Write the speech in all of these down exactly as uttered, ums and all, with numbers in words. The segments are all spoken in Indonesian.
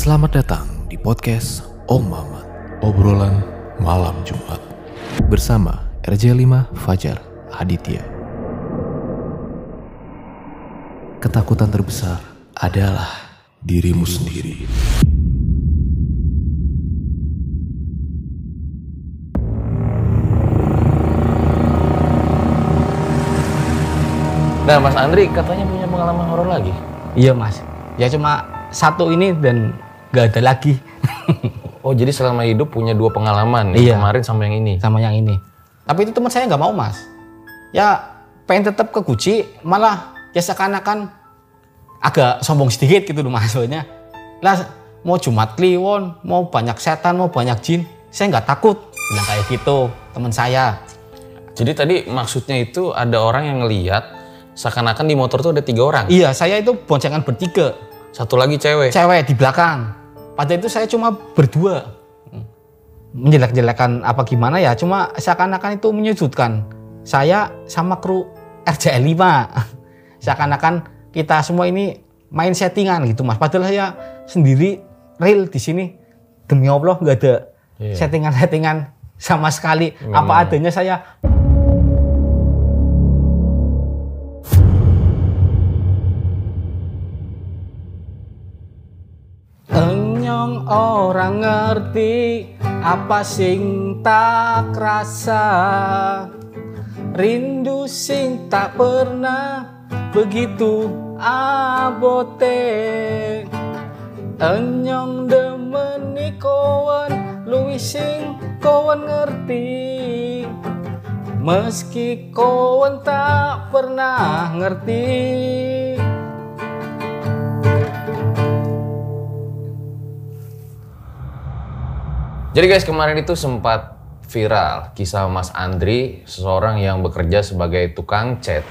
Selamat datang di podcast Om Muhammad Obrolan Malam Jumat bersama R J L lima Fajar Aditya. Ketakutan terbesar adalah dirimu sendiri. Nah, Mas Andri katanya punya pengalaman horor lagi. Iya, Mas. Ya cuma satu ini dan gak ada lagi. Oh, jadi selama hidup punya dua pengalaman. Iya. Kemarin sama yang ini. Sama yang ini. Tapi itu teman saya nggak mau, Mas. Ya pengen tetap ke Guci, malah ya seakan-akan agak sombong sedikit gitu loh maksudnya. Lah mau Jumat Kliwon, mau banyak setan, mau banyak jin, saya nggak takut. Bilang kayak gitu teman saya. Jadi tadi maksudnya itu ada orang yang ngelihat seakan-akan di motor tuh ada tiga orang. Iya, saya itu boncengan bertiga. Satu lagi cewek. Cewek di belakang. Pada itu saya cuma berdua. Menjelek-jelekan apa gimana ya? Cuma seakan-akan itu menyudutkan saya sama kru R J L lima. Seakan-akan kita semua ini main settingan gitu, Mas. Padahal saya sendiri real di sini. Demi Allah nggak ada yeah. settingan-settingan sama sekali. Hmm. Apa adanya saya. Enyong orang ngerti apa sing tak rasa, rindu sing tak pernah begitu abote. Enyong demeni kowen luwih sing kowen ngerti, meski kowen tak pernah ngerti. Jadi guys, kemarin itu sempat viral kisah Mas Andri, seseorang yang bekerja sebagai tukang cat.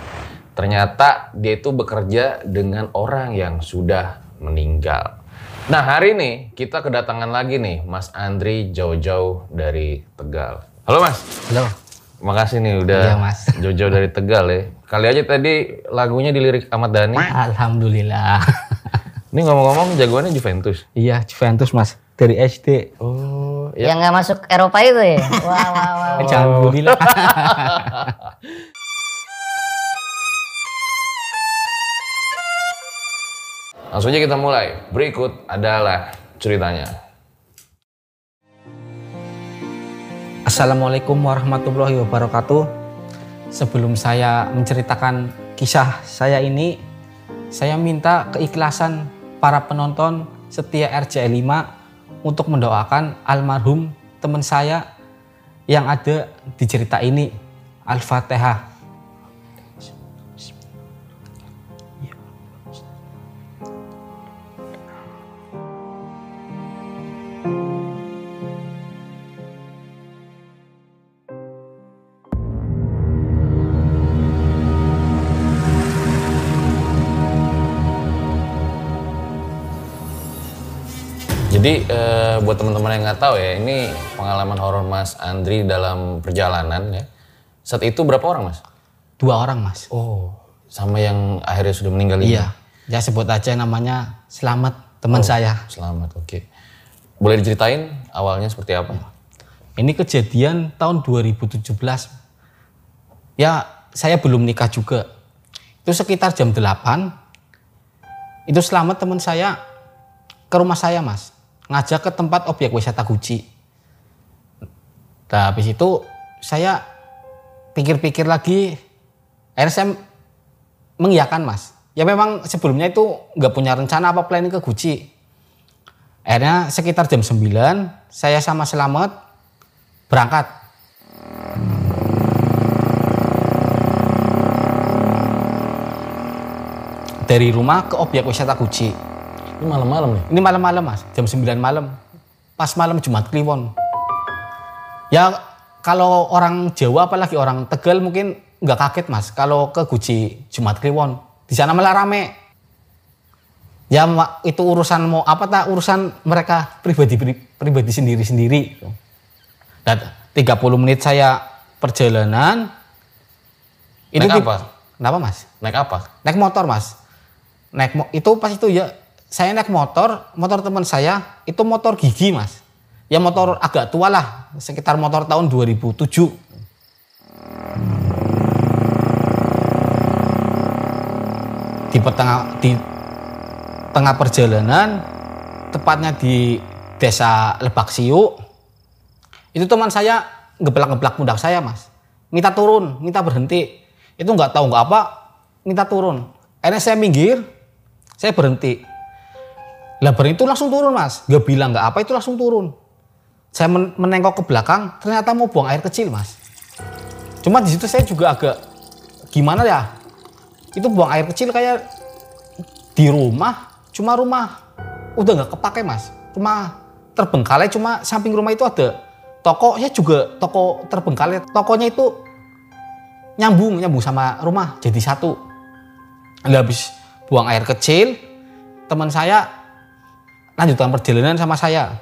Ternyata dia itu bekerja dengan orang yang sudah meninggal. Nah hari ini kita kedatangan lagi nih Mas Andri jauh-jauh dari Tegal. Halo Mas. Halo. Makasih nih udah ya, Mas. Jauh-jauh dari Tegal ya. Kali aja tadi lagunya dilirik Ahmad Dhani. Alhamdulillah. Ini ngomong-ngomong jagoannya Juventus. Iya Juventus Mas, dari S D. Oh. Ya. Yang nggak masuk Eropa itu ya? Wah, wah, wah. Alhamdulillah. Langsung aja kita mulai. Berikut adalah ceritanya. Assalamualaikum warahmatullahi wabarakatuh. Sebelum saya menceritakan kisah saya ini, saya minta keikhlasan para penonton setia R J L lima untuk mendoakan almarhum teman saya yang ada di cerita ini, Al-Fatihah. Jadi eh, buat teman-teman yang nggak tahu ya, ini pengalaman horor Mas Andri dalam perjalanan ya. Saat itu berapa orang Mas? Dua orang Mas. Oh, sama yang akhirnya sudah meninggal ini? Iya, ya sebut aja namanya Selamet, teman oh, saya. Selamet, oke. Okay. Boleh diceritain awalnya seperti apa? Ini kejadian tahun dua ribu tujuh belas. Ya, saya belum nikah juga. Itu sekitar jam delapan, itu Selamet teman saya ke rumah saya Mas. Ngajak ke tempat objek wisata Guci. Nah, habis itu saya pikir-pikir lagi, akhirnya saya mengiyakan Mas. Ya memang sebelumnya itu nggak punya rencana apa planning ke Guci. Akhirnya sekitar jam sembilan, saya sama Selamet berangkat. Dari rumah ke objek wisata Guci. Ini malam-malam nih? Ini malam-malam Mas, jam sembilan malam. Pas malam Jumat Kliwon. Ya kalau orang Jawa apalagi orang Tegal mungkin nggak kaget Mas kalau ke Guci Jumat Kliwon. Di sana malah rame. Ya itu urusan mau apa tak, urusan mereka pribadi pribadi sendiri-sendiri. Dan tiga puluh menit saya perjalanan. Naik itu apa? Kenapa Mas? Naik apa? Naik motor Mas. Naik mo- itu pas itu ya saya naik motor, motor teman saya itu motor gigi mas. Ya motor agak tua lah, sekitar motor tahun dua ribu tujuh. Di pertengah, di tengah perjalanan, tepatnya di desa Lebaksiu, itu teman saya ngeblak-ngeblak pundak saya mas. Minta turun, minta berhenti. Itu nggak tahu nggak apa, minta turun. Akhirnya saya minggir, saya berhenti. Lah berhenti itu langsung turun mas. Nggak bilang nggak apa, itu langsung turun. Saya menengok ke belakang, ternyata mau buang air kecil mas. Cuma di situ saya juga agak gimana ya? Itu buang air kecil kayak di rumah, cuma rumah udah nggak kepake mas. Rumah terbengkalai, cuma samping rumah itu ada toko, saya juga toko terbengkalai. Tokonya itu nyambung nyambung sama rumah jadi satu. Lalu habis buang air kecil, teman saya lanjutkan perjalanan sama saya.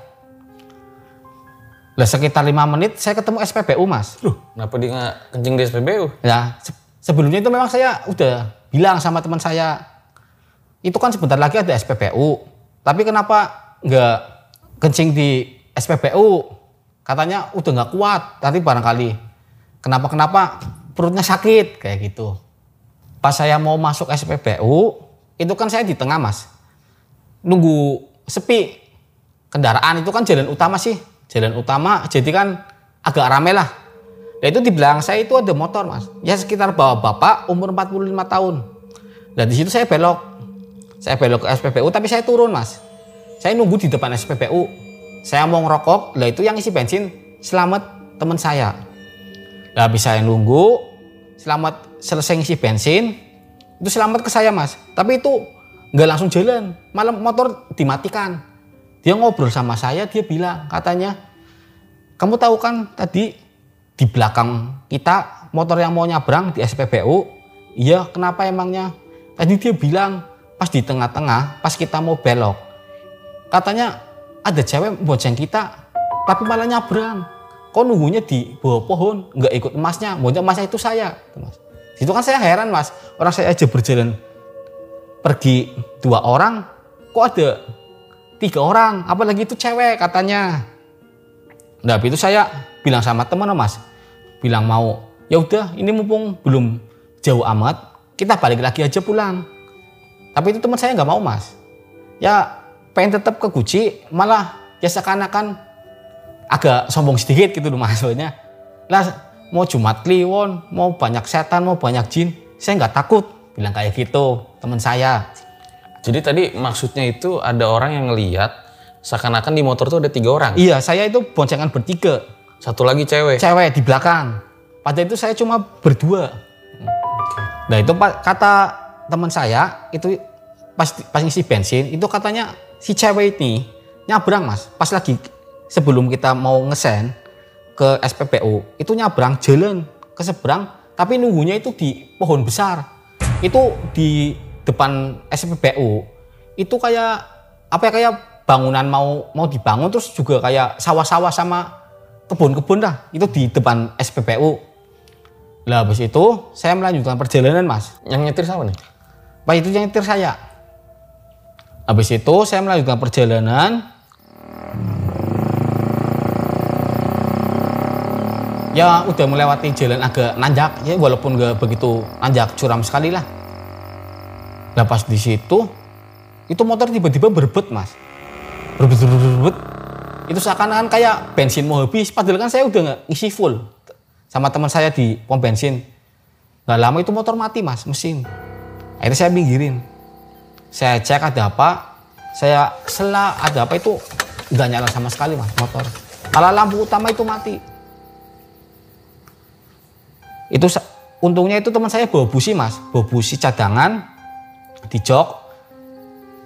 Lah sekitar lima menit saya ketemu S P B U mas. Loh, kenapa dia nggak kencing di S P B U? Ya se sebelumnya itu memang saya udah bilang sama teman saya, itu kan sebentar lagi ada S P B U, tapi kenapa nggak kencing di S P B U? Katanya udah nggak kuat, tadi barangkali kenapa-kenapa perutnya sakit kayak gitu. Pas saya mau masuk S P B U, itu kan saya di tengah mas, nunggu sepi kendaraan. Itu kan jalan utama sih. Jalan utama, jadi kan agak rame lah. Nah itu di belakang saya itu ada motor mas. Ya sekitar bawa bapak umur empat puluh lima tahun. Nah di situ saya belok. Saya belok ke S P B U tapi saya turun mas. Saya nunggu di depan S P B U. Saya mau ngerokok, lah itu yang isi bensin Selamet teman saya. Nah habis saya nunggu, Selamet selesai isi bensin, itu Selamet ke saya mas. Tapi itu nggak langsung jalan, malah motor dimatikan. Dia ngobrol sama saya, dia bilang, katanya, kamu tahu kan tadi di belakang kita motor yang mau nyabrang di S P B U, iya kenapa emangnya? Tadi dia bilang, pas di tengah-tengah, pas kita mau belok, katanya ada cewek bonceng kita, tapi malah nyabrang. Kok nunggunya di bawah pohon, nggak ikut emasnya, bonceng emasnya itu saya. Itu kan saya heran mas, orang saya aja berjalan pergi dua orang, kok ada tiga orang, apalagi itu cewek katanya. Nah, itu saya bilang sama teman mas, bilang mau, ya udah, ini mumpung belum jauh amat, kita balik lagi aja pulang. Tapi itu teman saya nggak mau mas, ya pengen tetap ke Guci, malah ya seakan-akan agak sombong sedikit gitu loh maksudnya. Lah mau Jumat Kliwon, mau banyak setan, mau banyak jin, saya nggak takut, bilang kayak gitu teman saya. Jadi tadi maksudnya itu ada orang yang ngelihat seakan-akan di motor tuh ada tiga orang. Iya, saya itu boncengan bertiga. Satu lagi cewek. Cewek di belakang. Pada itu saya cuma berdua. Okay. Nah itu kata teman saya itu pas pas ngisi bensin itu katanya si cewek ini nyabrang mas. Pas lagi sebelum kita mau ngesen ke S P B U itu nyabrang jalan ke seberang, tapi nunggunya itu di pohon besar. Itu di depan S P B U itu kayak apa ya, kayak bangunan mau mau dibangun, terus juga kayak sawah-sawah sama kebun-kebun lah, itu di depan S P B U. Lah habis itu saya melanjutkan perjalanan mas. Yang nyetir siapa nih? Pak itu yang nyetir saya. Habis itu saya melanjutkan perjalanan. Ya udah melewati jalan agak nanjak, ya walaupun nggak begitu nanjak, curam sekali lah. Nah pas di situ, itu motor tiba-tiba berbet mas, berbet, berbet, berbet. Itu seakan-akan kayak bensin mau habis, padahal kan saya udah nggak isi full sama teman saya di pom bensin. Nggak lama itu motor mati mas, mesin. Akhirnya saya pinggirin, saya cek ada apa, saya sela ada apa, itu nggak nyala sama sekali mas motor. Malah lampu utama itu mati. Itu untungnya itu teman saya bawa busi mas, bawa busi cadangan. Di jok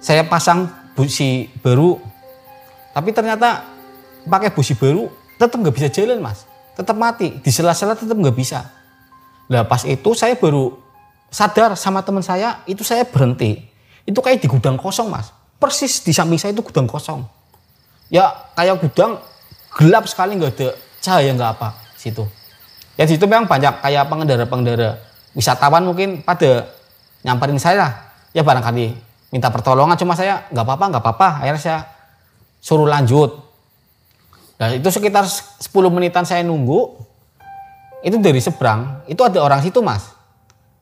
saya pasang busi baru, tapi ternyata pakai busi baru tetap nggak bisa jalan mas, tetap mati di sela-sela, tetap nggak bisa. Nah pas itu saya baru sadar sama teman saya, itu saya berhenti, itu kayak di gudang kosong mas, persis di samping saya itu gudang kosong, ya kayak gudang gelap sekali, nggak ada cahaya, nggak apa situ. Ya di situ memang banyak kayak pengendara-pengendara wisatawan mungkin pada nyamperin saya lah. Ya barangkali minta pertolongan, cuma saya nggak apa-apa, nggak apa-apa. Akhirnya saya suruh lanjut. Nah, itu sekitar sepuluh menitan saya nunggu. Itu dari seberang, itu ada orang situ, Mas.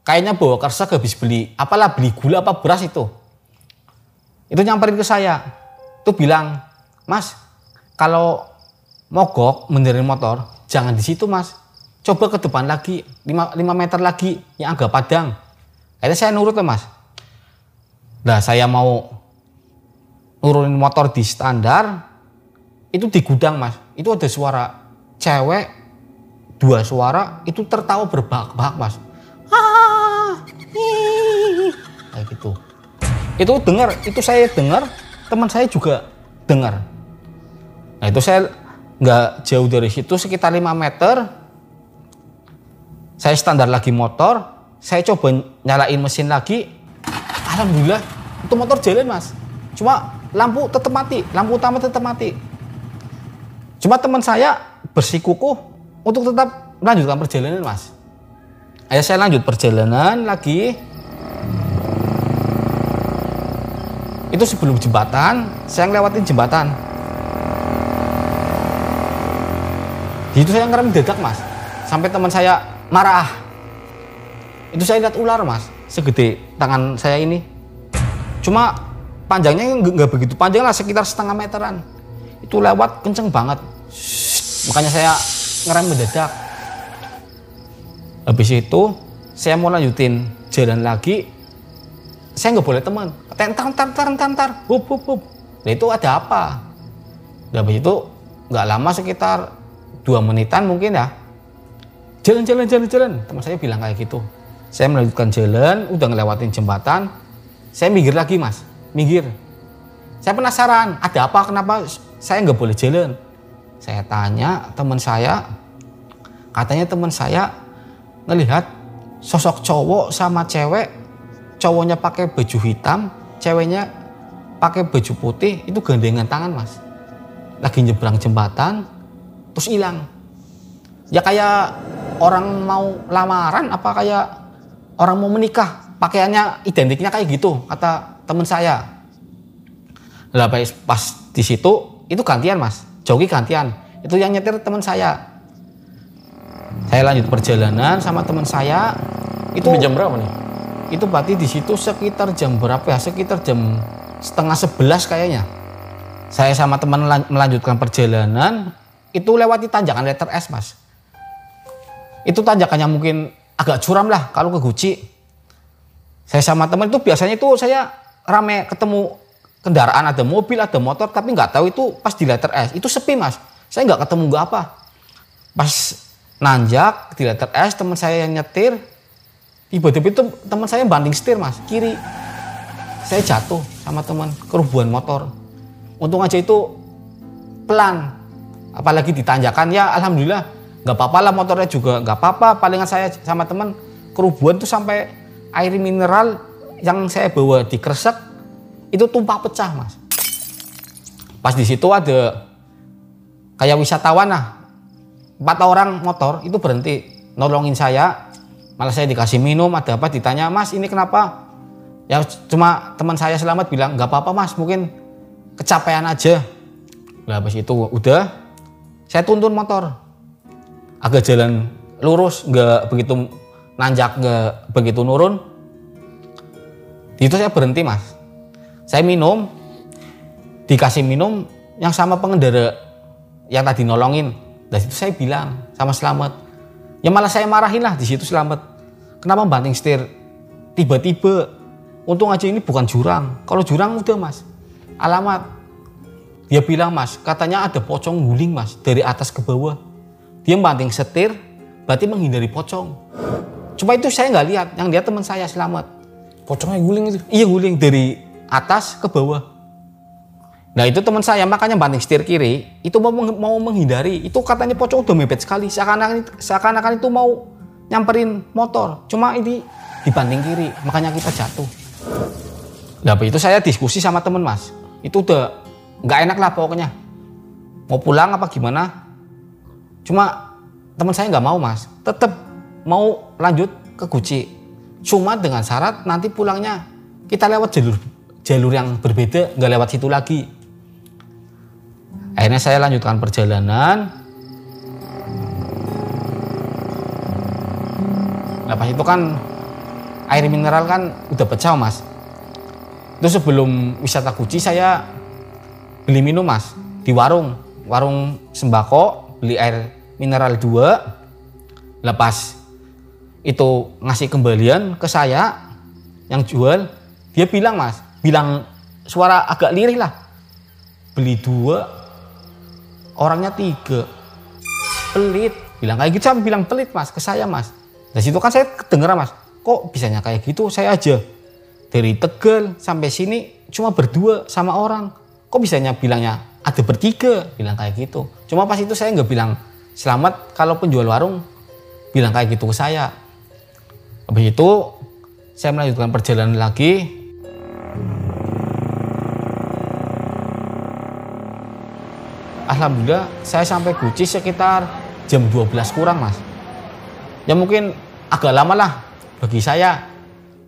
Kayaknya bawa kersa habis beli, apalah beli gula apa beras itu. Itu nyamperin ke saya. Itu bilang, "Mas, kalau mogok menderin motor, jangan di situ, Mas. Coba ke depan lagi, lima meter lagi, yang agak padang." Akhirnya saya nurut lah, Mas. Nah, saya mau nurunin motor di standar, itu di gudang, Mas. Itu ada suara cewek, dua suara, itu tertawa berbahak-bahak, Mas. Ah, hii, kayak gitu. Itu dengar, itu saya dengar, teman saya juga dengar. Nah, itu saya nggak jauh dari situ, sekitar lima meter. Saya standar lagi motor, saya coba nyalain mesin lagi. Alhamdulillah, itu motor jalan, Mas. Cuma lampu tetap mati, lampu utama tetap mati. Cuma teman saya bersikukuh untuk tetap melanjutkan perjalanan, Mas. Ayo saya lanjut perjalanan lagi. Itu sebelum jembatan, saya ngelewatin jembatan. Di situ saya ngerem dadak, Mas. Sampai teman saya marah. Itu saya lihat ular, Mas, segede tangan saya ini. Cuma panjangnya nggak begitu panjang lah, sekitar setengah meteran. Itu lewat kenceng banget. Makanya saya ngerem mendadak. Habis itu saya mau lanjutin jalan lagi. Saya nggak boleh teman. Tentar, tentar, tentar, hup, hup, hup. Nah, itu ada apa? Nah, habis itu nggak lama, sekitar dua menitan mungkin ya. Jalan, jalan, jalan, jalan. Teman saya bilang kayak gitu. Saya melanjutkan jalan, udah ngelewatin jembatan. Saya minggir lagi, Mas. Minggir. Saya penasaran, ada apa, kenapa saya nggak boleh jalan? Saya tanya teman saya. Katanya teman saya ngelihat sosok cowok sama cewek. Cowoknya pakai baju hitam, ceweknya pakai baju putih. Itu gandengan tangan, Mas. Lagi nyebrang jembatan, terus hilang. Ya kayak orang mau lamaran, apa kayak orang mau menikah. Pakaiannya identiknya kayak gitu, kata temen saya. Nah, pas di situ, itu gantian, Mas. Joki gantian. Itu yang nyetir temen saya. Saya lanjut perjalanan sama temen saya. Itu jam berapa nih? Itu berarti di situ sekitar jam berapa ya? Sekitar jam setengah sebelas kayaknya. Saya sama teman melanjutkan perjalanan. Itu lewati tanjakan letter S, Mas. Itu tanjakannya mungkin agak curam lah kalau ke Guci. Saya sama teman itu biasanya itu saya rame ketemu kendaraan, ada mobil, ada motor, tapi nggak tahu itu pas di letter S. Itu sepi, Mas. Saya nggak ketemu nggak apa. Pas nanjak di letter S, teman saya yang nyetir, tiba-tiba itu teman saya banting setir, Mas, kiri. Saya jatuh sama teman, kerubuhan motor. Untung aja itu pelan. Apalagi di tanjakan, ya alhamdulillah. Nggak apa-apa lah, motornya juga nggak apa-apa. Palingan saya sama teman kerubuhan tuh sampai air mineral yang saya bawa di kresek itu tumpah pecah, Mas. Pas di situ ada kayak wisatawan lah, empat orang motor itu berhenti nolongin saya. Malah saya dikasih minum, ada apa, ditanya, "Mas, ini kenapa?" Ya cuma teman saya Selamet bilang, "Nggak apa-apa, Mas, mungkin kecapean aja." Nah, pas itu udah saya tuntun motor. Agak jalan lurus, nggak begitu nanjak, nggak begitu nurun. Itu saya berhenti, Mas. Saya minum, dikasih minum yang sama pengendara yang tadi nolongin. Dari situ saya bilang sama Selamet. Ya malah saya marahin lah di situ Selamet. Kenapa banting setir? Tiba-tiba. Untung aja ini bukan jurang. Kalau jurang udah, Mas. Alamat. Dia bilang, Mas, katanya ada pocong guling, Mas, dari atas ke bawah. Dia banting setir, berarti menghindari pocong. Cuma itu saya nggak lihat, yang lihat teman saya Selamet. Pocongnya guling itu? Iya, guling dari atas ke bawah. Nah, itu teman saya makanya banting setir kiri, itu mau mau menghindari. Itu katanya pocong udah mepet sekali, seakan-akan seakan-akan itu mau nyamperin motor. Cuma ini dibanting kiri, makanya kita jatuh. Nah, itu saya diskusi sama teman, Mas. Itu udah nggak enak lah pokoknya. Mau pulang apa gimana? Cuma teman saya nggak mau, Mas, tetap mau lanjut ke Guci. Cuma dengan syarat nanti pulangnya kita lewat jalur jalur yang berbeda, nggak lewat situ lagi. Akhirnya saya lanjutkan perjalanan. Nah pas itu kan air mineral kan udah pecah, Mas. Terus sebelum wisata Guci saya beli minum, Mas, di warung. Warung sembako, beli air mineral dua. Lepas itu ngasih kembalian ke saya yang jual. Dia bilang, Mas, bilang suara agak lirih lah. Beli dua, orangnya tiga. Pelit. Bilang kayak gitu, saya bilang pelit, Mas, ke saya, Mas. Dari situ kan saya kedengeran, Mas. Kok bisanya kayak gitu, saya aja. Dari Tegal sampai sini cuma berdua sama orang. Kok bisanya bilangnya ada bertiga, bilang kayak gitu. Cuma pas itu saya nggak bilang selamat kalau penjual warung bilang kayak gitu ke saya. Habis itu saya melanjutkan perjalanan lagi. Alhamdulillah saya sampai Guci sekitar jam dua belas kurang, Mas. Ya mungkin agak lama lah bagi saya.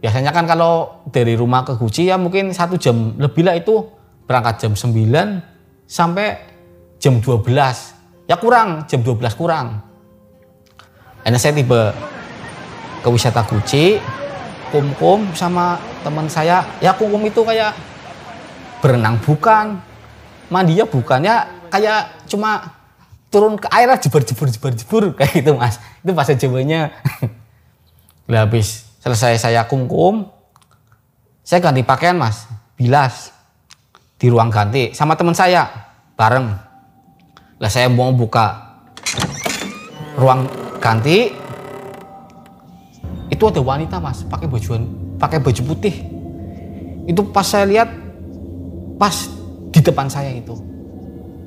Biasanya kan kalau dari rumah ke Guci ya mungkin satu jam lebih lah, itu berangkat jam sembilan sampai jam dua belas. Ya kurang, jam dua belas kurang. Akhirnya saya tiba ke wisata Guci, kum-kum sama teman saya. Ya kum-kum itu kayak berenang bukan, mandi ya bukan, ya kayak cuma turun ke air lah, jebur-jebur-jebur-jebur kayak gitu, Mas. Itu bahasa Jawanya. Lah habis selesai saya kumkum, saya ganti pakaian, Mas, bilas di ruang ganti sama teman saya bareng. Lah saya mau buka ruang ganti, itu ada wanita, Mas, pakai bajuan, pakai baju putih. Itu pas saya lihat, pas di depan saya itu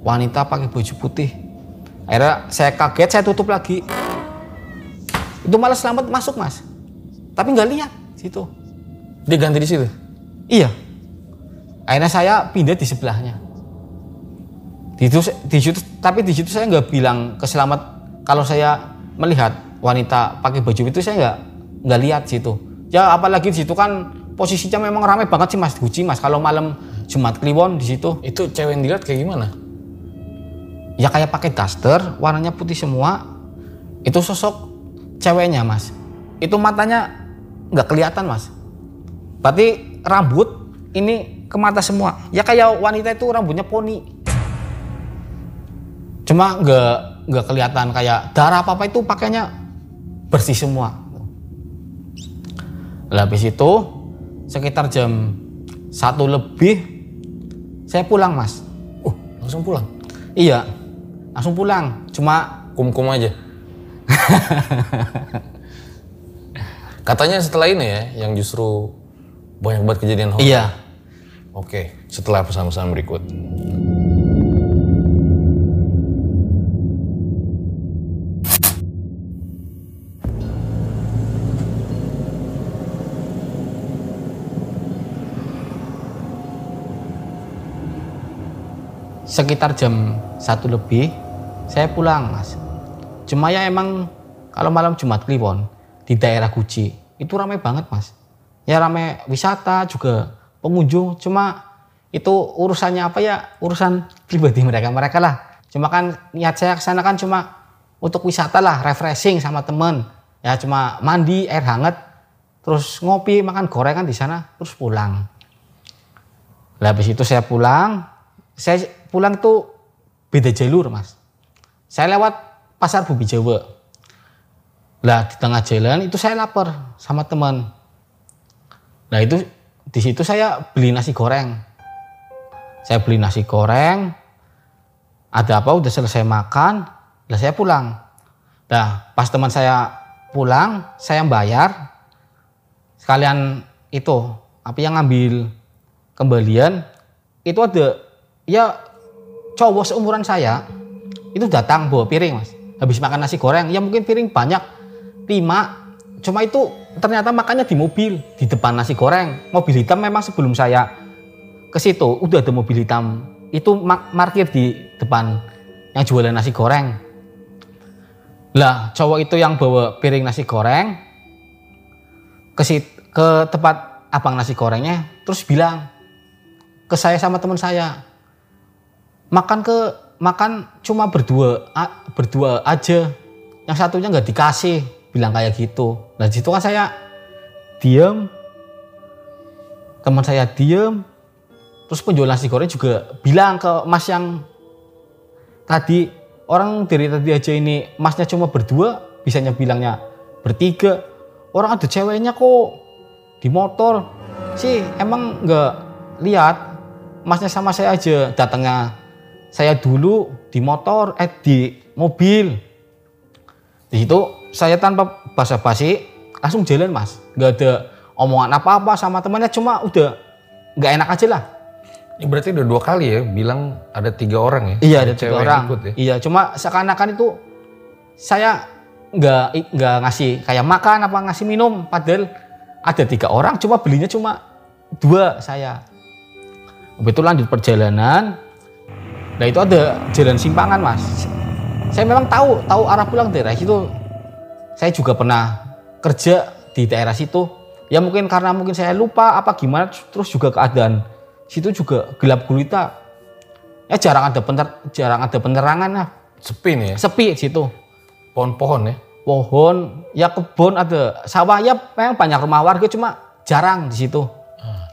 wanita pakai baju putih. Akhirnya saya kaget, saya tutup lagi. Itu malah Selamat masuk, Mas. Tapi nggak lihat situ. Dia ganti di situ? Iya. Akhirnya saya pindah di sebelahnya. Di situ, di situ, tapi di situ saya nggak bilang ke Selamat kalau saya melihat wanita pakai baju itu, saya nggak nggak lihat situ. Ya apalagi di situ kan posisinya memang ramai banget sih, Mas, Guci, Mas. Kalau malam Jumat Kliwon di situ. Itu cewek yang dilihat kayak gimana? Ya kayak pakai duster, warnanya putih semua. Itu sosok ceweknya, Mas. Itu matanya nggak kelihatan, Mas. Berarti rambut ini ke mata semua. Ya kayak wanita itu rambutnya poni. Cuma nggak nggak kelihatan kayak darah apa apa, itu pakainya bersih semua. Lah habis itu sekitar jam satu lebih saya pulang, Mas. Uh, langsung pulang? Iya, langsung pulang. Cuma kum-kum aja. Katanya setelah ini ya, yang justru banyak banget kejadian horor. Iya. Oke, setelah pesan-pesan berikut. Sekitar jam satu lebih, saya pulang, Mas. Cuma ya emang kalau malam Jumat Kliwon, di daerah Guci itu ramai banget, Mas. Ya ramai wisata juga, pengunjung. Cuma itu urusannya apa ya, urusan pribadi mereka mereka lah. Cuma kan niat saya kesana kan cuma untuk wisata lah, refreshing sama temen. Ya cuma mandi air hangat, terus ngopi, makan gorengan di sana, terus pulang. Lah habis itu saya pulang, saya pulang tuh beda jalur, Mas. Saya lewat Pasar Bumijawa. Lah di tengah jalan itu saya lapar sama teman. Nah itu di situ saya beli nasi goreng. Saya beli nasi goreng. Ada apa? Udah selesai makan. Lah saya pulang. Nah pas teman saya pulang, saya bayar. Sekalian itu apa yang ngambil kembalian itu ada ya cowok seumuran saya itu datang bawa piring, Mas. Habis makan nasi goreng, ya mungkin piring banyak. Lima, cuma itu ternyata makannya di mobil, di depan nasi goreng. Mobil hitam memang sebelum saya ke situ udah ada mobil hitam itu parkir di depan yang jualan nasi goreng. Lah cowok itu yang bawa piring nasi goreng ke, sit, ke tempat abang nasi gorengnya, terus bilang ke saya sama teman saya. Makan ke makan cuma berdua a, berdua aja. Yang satunya nggak dikasih, bilang kayak gitu. Nah, di situ kan saya diem. Teman saya diem. Terus penjual nasi goreng juga bilang ke mas yang tadi, orang dari tadi aja ini masnya cuma berdua, bisanya bilangnya bertiga. Orang ada ceweknya kok di motor sih, emang nggak lihat masnya sama saya aja, datangnya saya dulu di motor, eh di mobil. Di situ saya tanpa basa-basi langsung jalan mas, nggak ada omongan apa-apa sama temannya, cuma udah nggak enak aja lah. Ini berarti udah dua kali ya bilang ada tiga orang ya? Iya ada, ada tiga orang. Ikut ya? Iya, cuma seakan-akan itu saya nggak nggak ngasih kayak makan apa ngasih minum, padahal ada tiga orang cuma belinya cuma dua saya. Habis itu lanjut perjalanan. Nah itu ada jalan simpangan mas. Saya memang tahu tahu arah pulang daerah situ. Saya juga pernah kerja di daerah situ. Ya mungkin karena mungkin saya lupa apa gimana, terus juga keadaan situ juga gelap gulita. Ya jarang ada pener, jarang ada penerangan lah. Sepi nih ya? Sepi situ. Pohon-pohon ya? Pohon, ya kebun ada, sawah, ya memang banyak rumah warga cuma jarang di situ. Hmm.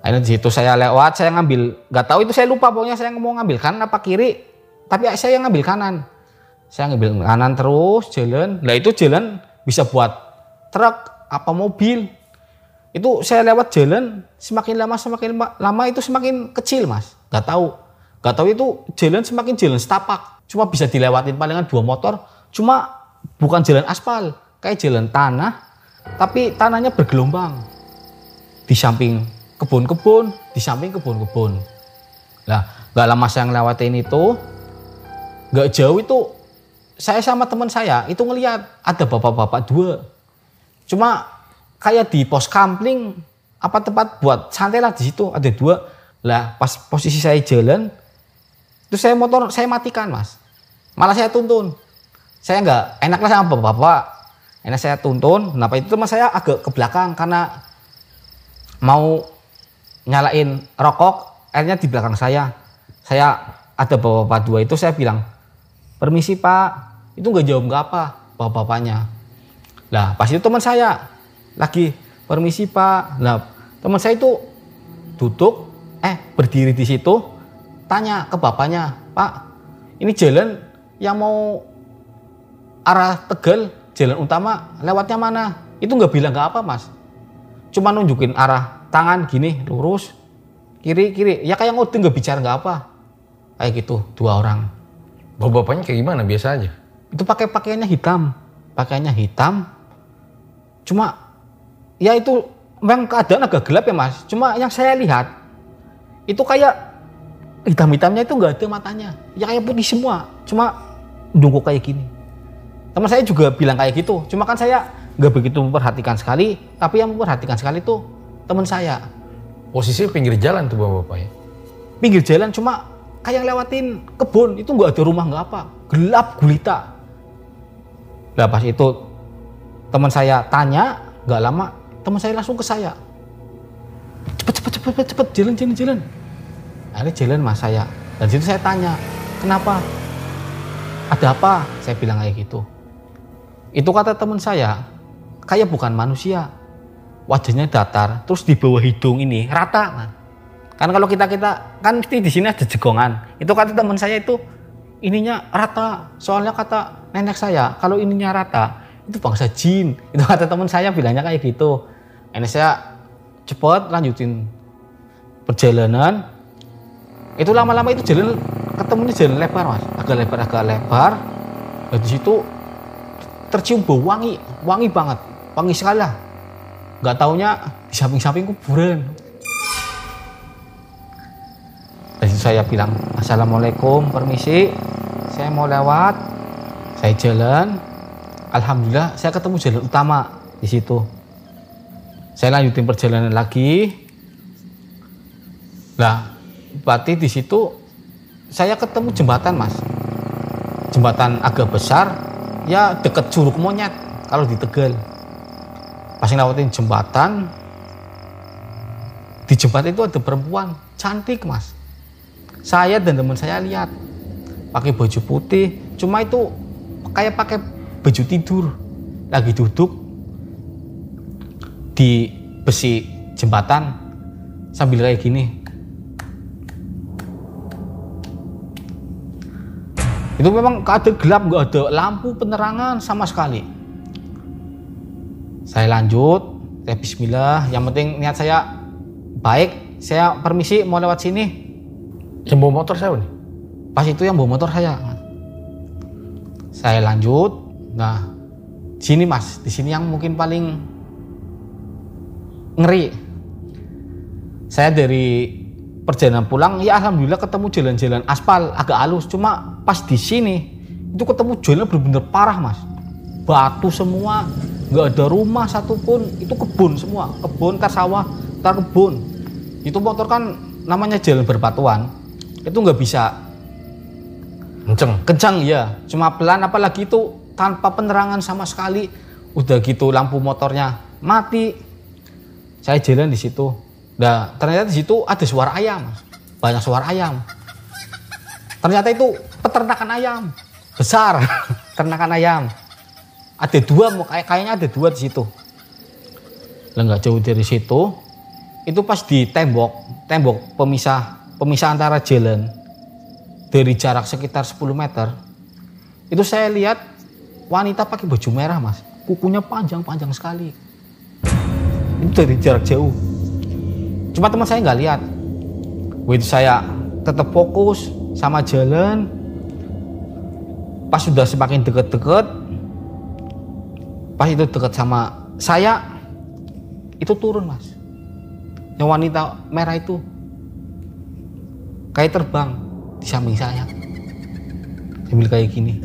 Akhirnya di situ saya lewat, saya ngambil, nggak tahu itu saya lupa pokoknya saya mau ngambil kanan apa kiri, tapi saya ngambil kanan. Saya ngambil kanan terus jalan, lah itu jalan bisa buat truk apa mobil. Itu saya lewat jalan, semakin lama semakin lama itu semakin kecil mas, nggak tahu, nggak tahu itu jalan semakin jalan setapak, cuma bisa dilewatin palingan dua motor, cuma bukan jalan aspal, kayak jalan tanah, tapi tanahnya bergelombang. Di samping kebun-kebun, di samping kebun-kebun. Nah, gak lama saya ngelewatin itu, gak jauh itu, saya sama teman saya itu ngelihat ada bapak-bapak dua. Cuma kayak di pos kampling, apa tempat buat santai lah di situ ada dua. Lah, pas posisi saya jalan, terus saya motor saya matikan mas, malah saya tuntun. Saya nggak enaklah sama bapak-bapak, enak saya tuntun. Kenapa itu mas saya agak ke belakang karena mau nyalain rokok, akhirnya di belakang saya. Saya ada bapak-bapak dua itu, saya bilang, permisi pak, itu nggak jawab nggak apa bapak-bapaknya. Lah pas itu teman saya lagi, permisi pak. Nah teman saya itu duduk, eh berdiri di situ, tanya ke bapaknya, pak, ini jalan yang mau arah Tegal, jalan utama lewatnya mana? Itu nggak bilang nggak apa mas, cuma nunjukin arah tangan gini, lurus, kiri kiri, ya kayak ngodeng, nggak bicara nggak apa, kayak gitu dua orang. Bapak-bapaknya kayak gimana biasa aja? Itu pakai pakaiannya hitam, pakaiannya hitam, cuma ya itu memang keadaan agak gelap ya mas, cuma yang saya lihat itu kayak hitam-hitamnya itu nggak ada matanya, ya kayak putih semua, cuma dungkuk kayak gini. Teman saya juga bilang kayak gitu, cuma kan saya nggak begitu memperhatikan sekali, tapi yang memperhatikan sekali tuh teman saya. Posisinya pinggir jalan tuh bapak-bapak ya? Pinggir jalan, cuma kayak lewatin kebun, itu nggak ada rumah nggak apa, gelap gulita. Nah pas itu teman saya tanya, nggak lama teman saya langsung ke saya, cepet cepet cepet cepet, cepet jalan jalan jalan. Akhirnya jalan mas saya, dan situ saya tanya, kenapa? Ada apa? Saya bilang kayak gitu. Itu kata teman saya, kayak bukan manusia, wajahnya datar, terus di bawah hidung ini rata kan? Kan kalau kita kita kan di sini ada jegongan. Itu kata teman saya itu ininya rata. Soalnya kata nenek saya, kalau ininya rata itu bangsa jin. Itu kata teman saya bilangnya kayak gitu. Nenek saya cepet lanjutin perjalanan. Itu lama-lama itu jalan ketemunya jalan lebar mas, agak lebar agak lebar. Dan di situ tercium bau wangi, wangi banget, wangi sekali lah. Gak taunya di samping-samping kuburan. Dan itu saya bilang, assalamualaikum, permisi, saya mau lewat. Saya jalan, alhamdulillah saya ketemu jalan utama di situ. Saya lanjutin perjalanan lagi. Nah, berarti di situ saya ketemu jembatan mas, jembatan agak besar. Ya deket Curug Monyet kalau di Tegal. Pas ngelawatin jembatan, di Di Jebat itu ada perempuan cantik, Mas. Saya dan teman saya lihat pakai baju putih, cuma itu kayak pakai baju tidur, lagi duduk di besi jembatan sambil kayak gini. Itu memang ada gelap, nggak ada lampu penerangan sama sekali. Saya lanjut, saya bismillah, yang penting niat saya baik. Saya permisi mau lewat sini. Yang bawa motor saya nih? Pas itu yang bawa motor saya. Saya lanjut, nah sini Mas, di sini yang mungkin paling ngeri. Saya dari perjalanan pulang, ya alhamdulillah ketemu jalan-jalan aspal agak halus, cuma pas di sini itu ketemu jalan bener-bener parah, Mas. Batu semua, nggak ada rumah satupun, itu kebun semua, kebun, tar sawah, tar kebun. Itu motor kan namanya jalan berbatuan, itu nggak bisa kenceng, kenceng ya, cuma pelan. Apalagi itu tanpa penerangan sama sekali, udah gitu lampu motornya mati. Saya jalan di situ. Nah, ternyata di situ ada suara ayam, Mas. Banyak suara ayam. Ternyata itu peternakan ayam besar, peternakan ayam. Ada dua, kayaknya ada dua di situ. Lah nggak jauh dari situ, itu pas di tembok, tembok pemisah, pemisah antara jalan dari jarak sekitar sepuluh meter. Itu saya lihat wanita pakai baju merah, Mas. Kukunya panjang-panjang sekali. Itu dari jarak jauh. Cuma teman saya nggak lihat. Begitu saya tetap fokus sama jalan. Pas sudah semakin deket-deket, pas itu deket sama saya, itu turun, Mas. Yang wanita merah itu kayak terbang di samping saya, sambil kayak gini.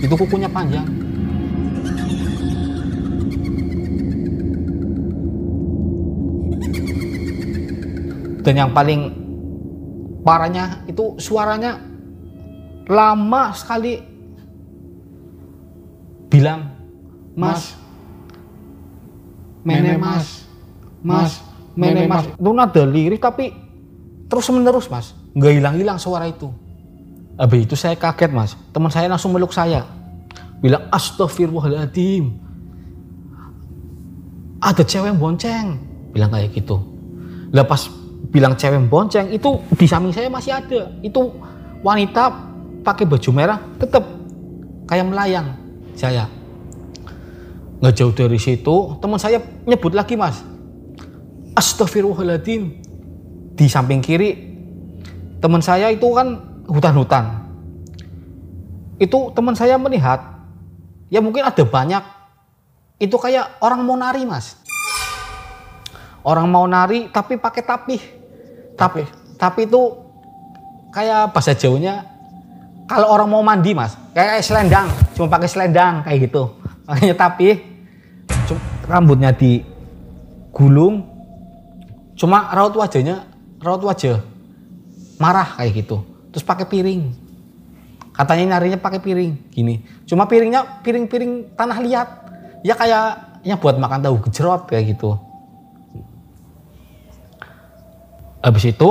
Itu kukunya panjang. Dan yang paling parahnya itu suaranya lama sekali bilang, Mas, mene Mas, Mas, mene Mas. Itu nada lirik tapi terus menerus, Mas. Nggak hilang-hilang suara itu. Habis itu saya kaget, Mas. Teman saya langsung meluk saya. Bilang, Astaghfirullahaladzim. Ada cewek bonceng. Bilang kayak gitu. Lah pas bilang cewek bonceng, itu di samping saya masih ada. Itu wanita pakai baju merah tetap kayak melayang saya. Nggak jauh dari situ, teman saya nyebut lagi, Mas. Astaghfirullahaladzim. Di samping kiri, teman saya itu kan hutan-hutan. Itu teman saya melihat, ya mungkin ada banyak. Itu kayak orang mau nari, Mas. Orang mau nari tapi pakai tapih. Tapi, tapi itu kayak bahasa Jawanya kalau orang mau mandi, Mas, kayak selendang, cuma pakai selendang kayak gitu. Makanya tapi rambutnya digulung, cuma raut wajahnya raut wajah marah kayak gitu. Terus pakai piring. Katanya narinya pakai piring gini. Cuma piringnya piring-piring tanah liat. Ya kayak yang buat makan tahu gejrot kayak gitu. Habis itu,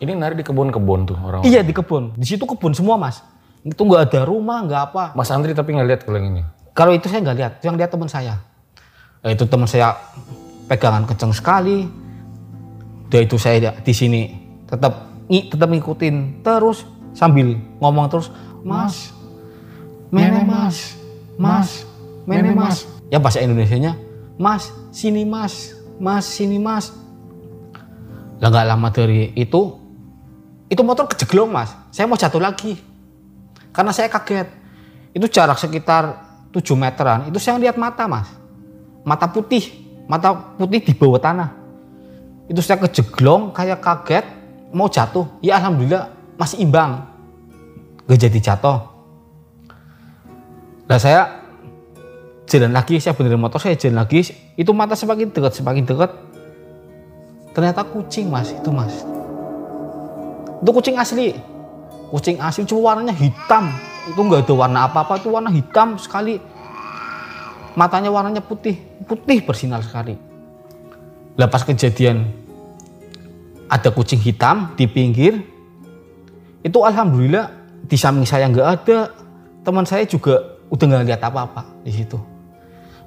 ini nari di kebun-kebun tuh orang. Iya di kebun, di situ kebun semua, Mas. Itu nggak ada rumah, nggak apa. Mas Andri tapi nggak lihat kalau yang ini. Kalau itu saya nggak lihat, yang lihat teman saya. Nah, itu teman saya pegangan kenceng sekali. Dari itu saya di sini tetap tetap ngikutin terus sambil ngomong terus, Mas, mene Mas, Mas, mene Mas. Ya bahasa Indonesianya, Mas, sini Mas, Mas, sini Mas. Lah nggak lama dari itu, itu motor kejeglong, Mas. Saya mau jatuh lagi. Karena saya kaget. Itu jarak sekitar tujuh meteran. Itu saya lihat mata, Mas. Mata putih. Mata putih di bawah tanah. Itu saya kejeglong, kayak kaget. Mau jatuh. Ya alhamdulillah masih imbang. Gak jadi jatuh. Lah saya jalan lagi. Saya benerin motor, saya jalan lagi. Itu mata semakin dekat, semakin dekat. Ternyata kucing, Mas, itu Mas. Itu kucing asli. Kucing asli, cuma warnanya hitam. Itu nggak ada warna apa-apa, itu warna hitam sekali. Matanya warnanya putih, putih bersinar sekali. Lah pas kejadian ada kucing hitam di pinggir, itu alhamdulillah di samping saya nggak ada, teman saya juga udah nggak lihat apa-apa di situ.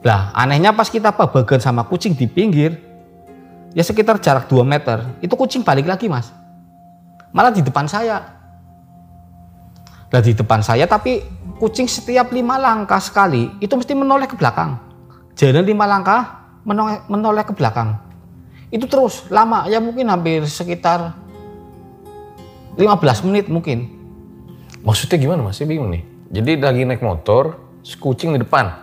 Lah anehnya pas kita babagan sama kucing di pinggir, ya sekitar jarak dua meter, itu kucing balik lagi mas. Malah di depan saya. Lah di depan saya, tapi kucing setiap lima langkah sekali, itu mesti menoleh ke belakang. Jalan lima langkah, menoleh, menoleh ke belakang. Itu terus lama, ya mungkin hampir sekitar lima belas menit mungkin. Maksudnya gimana mas? Saya bingung nih. Jadi lagi naik motor, kucing di depan?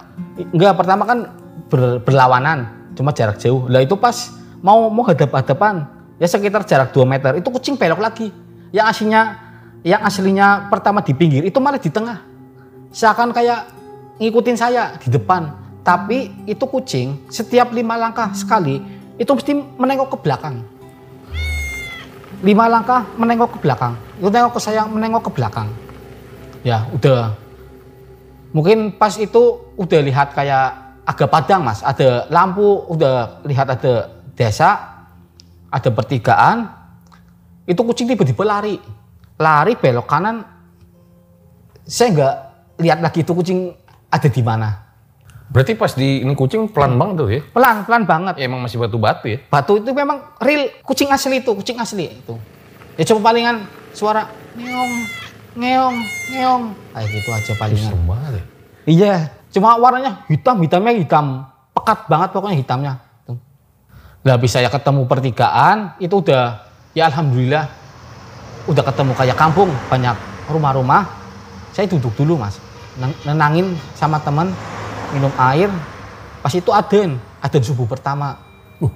Enggak, pertama kan ber, berlawanan, cuma jarak jauh. Lah itu pas mau mau hadap-hadapan, ya sekitar jarak dua meter, itu kucing belok lagi. Yang aslinya, yang aslinya pertama di pinggir, itu malah di tengah. Seakan kayak ngikutin saya di depan. Tapi itu kucing setiap lima langkah sekali, itu mesti menengok ke belakang. Lima langkah menengok ke belakang. Itu nengok ke saya, menengok ke belakang. Ya udah. Mungkin pas itu udah lihat kayak agak padang mas. Ada lampu, udah lihat ada desa, ada pertigaan. Itu kucing tiba-tiba lari. Lari belok kanan. Saya nggak lihat lagi itu kucing ada di mana. Berarti pas di ini kucing pelan banget tuh ya? Pelan, pelan banget. Ya, emang masih batu-batu ya? Batu itu memang real, kucing asli itu, kucing asli itu. Ya cuma palingan suara ngeong, ngeong, ngeong. Kayak gitu aja palingan. Serem banget ya? Iya, cuma warnanya hitam, hitamnya hitam. Pekat banget pokoknya hitamnya. Lah habis saya ketemu pertigaan, itu udah, ya alhamdulillah, udah ketemu kayak kampung, banyak rumah-rumah. Saya duduk dulu mas, nenangin sama teman. Minum air, pas itu aden, aden subuh pertama. Uh,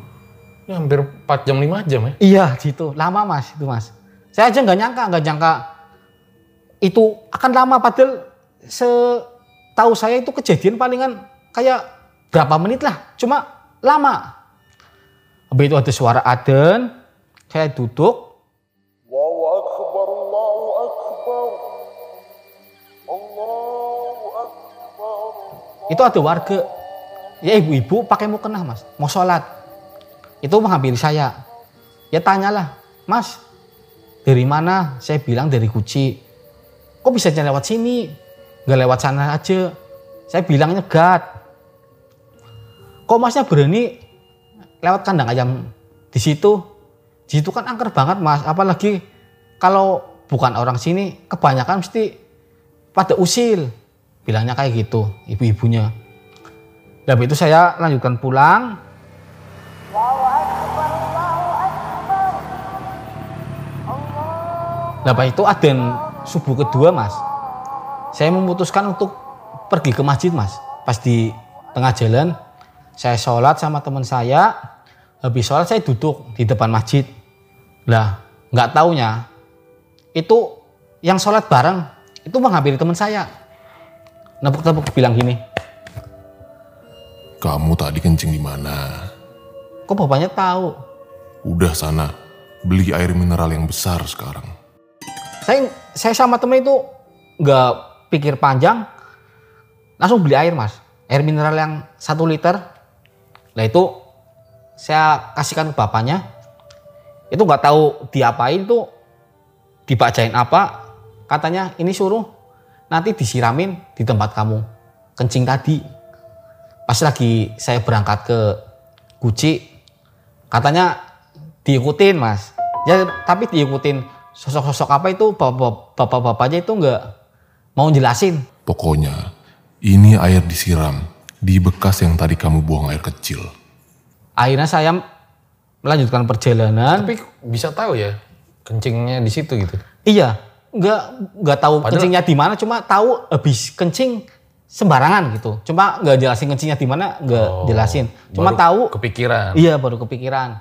ini hampir empat jam, lima jam ya? Iya, gitu. Lama mas, itu mas. Saya aja nggak nyangka, nggak nyangka itu akan lama. Padahal setahu saya itu kejadian palingan kayak berapa menit lah. Cuma lama. Habis itu ada suara aden, saya duduk. Allahu Akbar, Allahu Akbar. Allahu Akbar. Itu ada warga, ya ibu-ibu pakai mukena mas, mau sholat. Itu menghampiri saya. Ya tanyalah, mas dari mana? Saya bilang dari Guci. Kok bisa lewat sini? Nggak lewat sana aja. Saya bilang nyegat. Kok masnya berani lewat kandang ayam di situ? Di situ kan angker banget mas, apalagi kalau bukan orang sini, kebanyakan mesti pada usil. Bilangnya kayak gitu, ibu-ibunya. Habis itu saya lanjutkan pulang. Habis itu adzan subuh kedua, mas. Saya memutuskan untuk pergi ke masjid, mas. Pas di tengah jalan, saya sholat sama teman saya. Habis sholat saya duduk di depan masjid. Lah, nggak taunya, itu yang sholat bareng, itu menghampiri teman saya. Nepuk-nepuk bilang gini, kamu tadi kencing di mana? Kok bapaknya tahu? Udah sana, beli air mineral yang besar sekarang. Saya, saya sama temen itu nggak pikir panjang, langsung beli air mas, air mineral yang satu liter. Nah itu saya kasihkan ke bapaknya. Itu nggak tahu diapain tuh, dibacain apa? Katanya ini suruh nanti disiramin di tempat kamu kencing tadi. Pas lagi saya berangkat ke Guci, katanya diikutin mas. Ya tapi diikutin sosok-sosok apa itu, bapak-bapaknya itu nggak mau jelasin. Pokoknya ini air disiram di bekas yang tadi kamu buang air kecil. Akhirnya saya melanjutkan perjalanan. Tapi bisa tahu ya kencingnya di situ gitu? Iya. Nggak, nggak tahu padahal kencingnya di mana, cuma tahu habis kencing sembarangan gitu. Cuma nggak jelasin kencingnya di mana, nggak oh, jelasin. Cuma tahu kepikiran. Iya, baru kepikiran.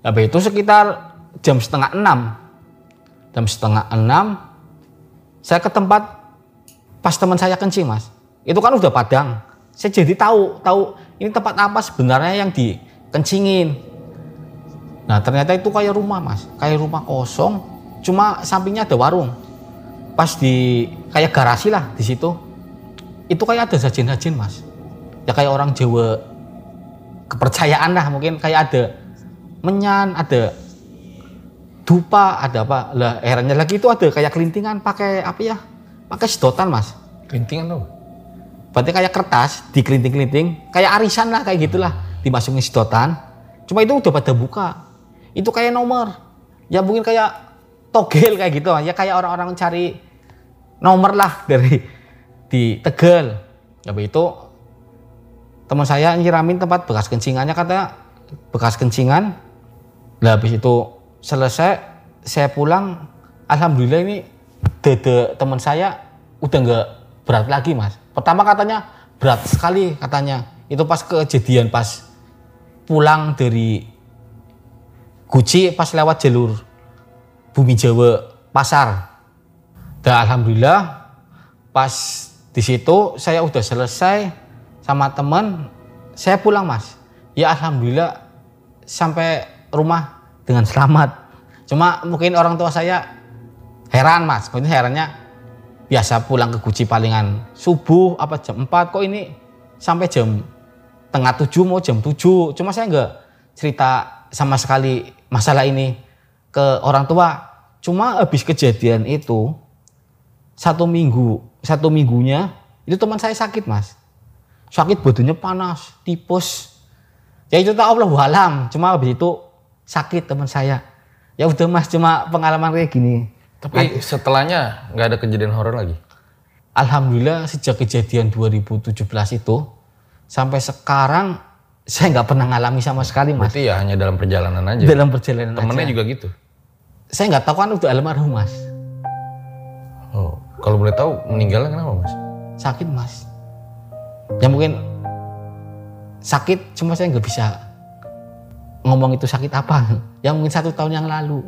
Habis itu sekitar jam setengah enam, jam setengah enam, saya ke tempat pas teman saya kencing mas. Itu kan udah padang. Saya jadi tahu, tahu ini tempat apa sebenarnya yang dikencingin. Nah ternyata itu kayak rumah mas, kayak rumah kosong. Cuma sampingnya ada warung, pas di kayak garasi lah di situ. Itu kayak ada sajen-sajen mas, ya kayak orang Jawa kepercayaan lah, mungkin kayak ada menyan, ada dupa, ada apa lah, eranya lagi itu ada kayak kelintingan pakai apa ya, pakai sedotan mas. Kelintingan tuh berarti kayak kertas dikelinting-kelinting kayak arisan lah, kayak gitulah, dimasukin sedotan. Cuma itu udah pada buka, itu kayak nomor ya, mungkin kayak Togel kayak gitu ya, kayak orang-orang cari nomor lah dari di Tegal. Habis itu teman saya nyiramin tempat bekas kencingannya, katanya bekas kencingan. Nah, habis itu selesai saya pulang, alhamdulillah ini dede teman saya udah nggak berat lagi mas. Pertama katanya berat sekali katanya, itu pas kejadian pas pulang dari Guci pas lewat jalur Bumijawa pasar. Dan alhamdulillah pas di situ saya udah selesai sama temen, saya pulang mas. Ya alhamdulillah sampai rumah dengan selamat. Cuma mungkin orang tua saya heran mas, mungkin herannya biasa pulang ke Guci palingan subuh apa jam empat, kok ini sampai jam tengah tujuh mau jam tujuh. Cuma saya nggak cerita sama sekali masalah ini ke orang tua. Cuma habis kejadian itu satu minggu, satu minggunya itu teman saya sakit mas, sakit badannya panas, tipes. Ya itu tak Allahu alam. Cuma habis itu sakit teman saya. Ya udah mas, cuma pengalaman kayak gini. Tapi setelahnya nggak ada kejadian horor lagi. Alhamdulillah sejak kejadian dua ribu tujuh belas itu sampai sekarang saya nggak pernah ngalami sama sekali mas. Berarti ya hanya dalam perjalanan aja. Dalam perjalanan. Temennya aja juga gitu. Saya nggak tahu kan udah almarhum mas. Oh, kalau boleh tahu meninggalnya kenapa mas? Sakit mas. Ya mungkin sakit, cuma saya nggak bisa ngomong itu sakit apa. Ya mungkin satu tahun yang lalu.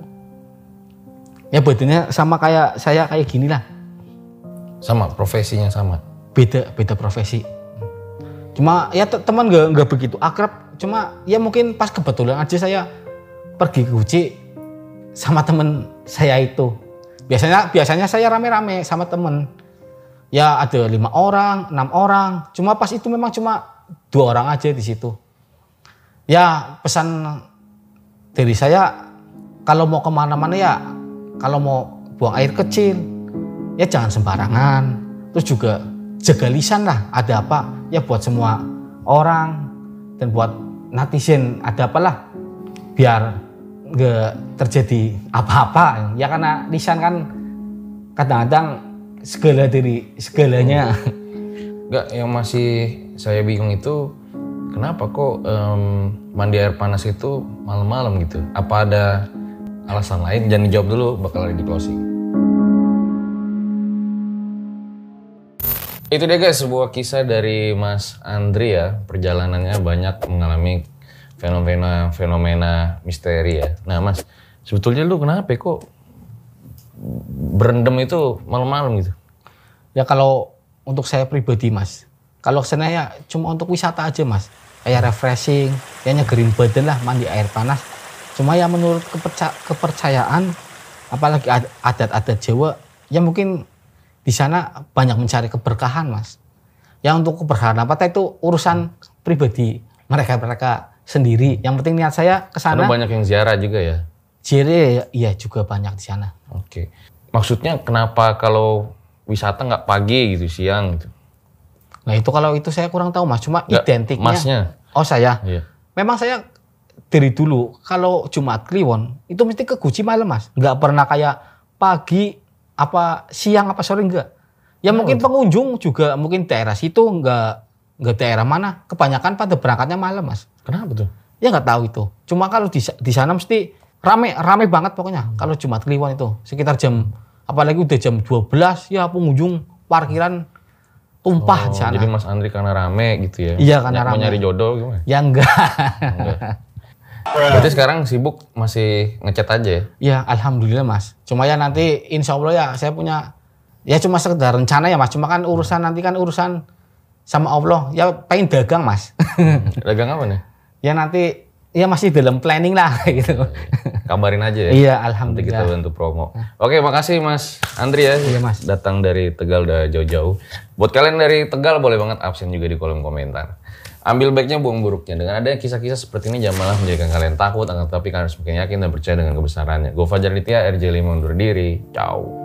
Ya badannya sama kayak saya kayak gini lah. Sama profesinya sama. Beda beda profesi. Cuma ya teman nggak nggak begitu akrab. Cuma ya mungkin pas kebetulan aja saya pergi ke Guci sama temen saya itu. Biasanya biasanya saya rame-rame sama temen. Ya ada lima orang, enam orang. Cuma pas itu memang cuma dua orang aja di situ. Ya pesan dari saya kalau mau kemana-mana ya kalau mau buang air kecil ya jangan sembarangan. Terus juga jaga lisan lah, ada apa ya buat semua orang dan buat netizen, ada apalah biar nggak terjadi apa-apa ya, karena lisan kan kadang-kadang segala diri segalanya. Enggak, yang masih saya bingung itu kenapa kok um, mandi air panas itu malam-malam gitu, apa ada alasan lain? Jangan dijawab dulu, bakal ada di closing. Itu dia guys, sebuah kisah dari Mas Andri ya. Perjalanannya banyak mengalami fenomena-fenomena misteri ya. Nah mas, sebetulnya lu kenapa kok berendam itu malam-malam gitu? Ya kalau untuk saya pribadi mas, kalau kesana ya cuma untuk wisata aja mas. Kayak refreshing, ya nyegerin badan lah mandi air panas. Cuma ya menurut keperca- kepercayaan, apalagi adat-adat Jawa, ya mungkin di sana banyak mencari keberkahan mas. Ya untuk keberkahan apa itu urusan pribadi mereka-mereka sendiri. Yang penting niat saya kesana. Karena banyak yang ziarah juga ya? Ziarah iya juga banyak di sana. Oke. Maksudnya kenapa kalau wisata nggak pagi gitu, siang gitu? Nah itu kalau itu saya kurang tahu mas. Cuma gak, identiknya. Masnya? Oh saya? Iya. Memang saya dari dulu kalau Jumat Kliwon itu mesti ke Guci malam mas. Nggak pernah kayak pagi apa siang apa sore, enggak. Ya oh, mungkin pengunjung juga mungkin daerah situ enggak enggak daerah mana, kebanyakan pada berangkatnya malam mas. Kenapa tuh? Ya nggak tahu itu. Cuma kalau di di sana mesti rame rame banget pokoknya. Hmm. Kalau Jumat Kliwon itu sekitar jam apalagi udah jam dua belas ya pengunjung parkiran tumpah oh, di sana. Jadi Mas Andri karena rame gitu ya. Iya karena rame. Mau nyari jodoh gimana? Ya enggak. enggak. Berarti sekarang sibuk masih ngechat aja ya? Ya alhamdulillah mas. Cuma ya nanti insya Allah ya saya punya, ya cuma sekedar rencana ya mas. Cuma kan urusan nanti kan urusan sama Allah. Ya pengen dagang mas. Dagang apa nih? Ya nanti ya masih dalam planning lah gitu. Kabarin aja ya? Iya alhamdulillah. Nanti kita bantu promo. Oke makasih mas Andri ya. Iya mas. Datang dari Tegal udah jauh-jauh. Buat kalian dari Tegal boleh banget absen juga di kolom komentar. Ambil baiknya, buang buruknya. Dengan adanya kisah-kisah seperti ini, jangan malah menjadikan kalian takut, akan tetapi kalian harus semakin yakin dan percaya dengan kebesarannya. Gue Fajar Nitya, R J L lima undur diri. Ciao.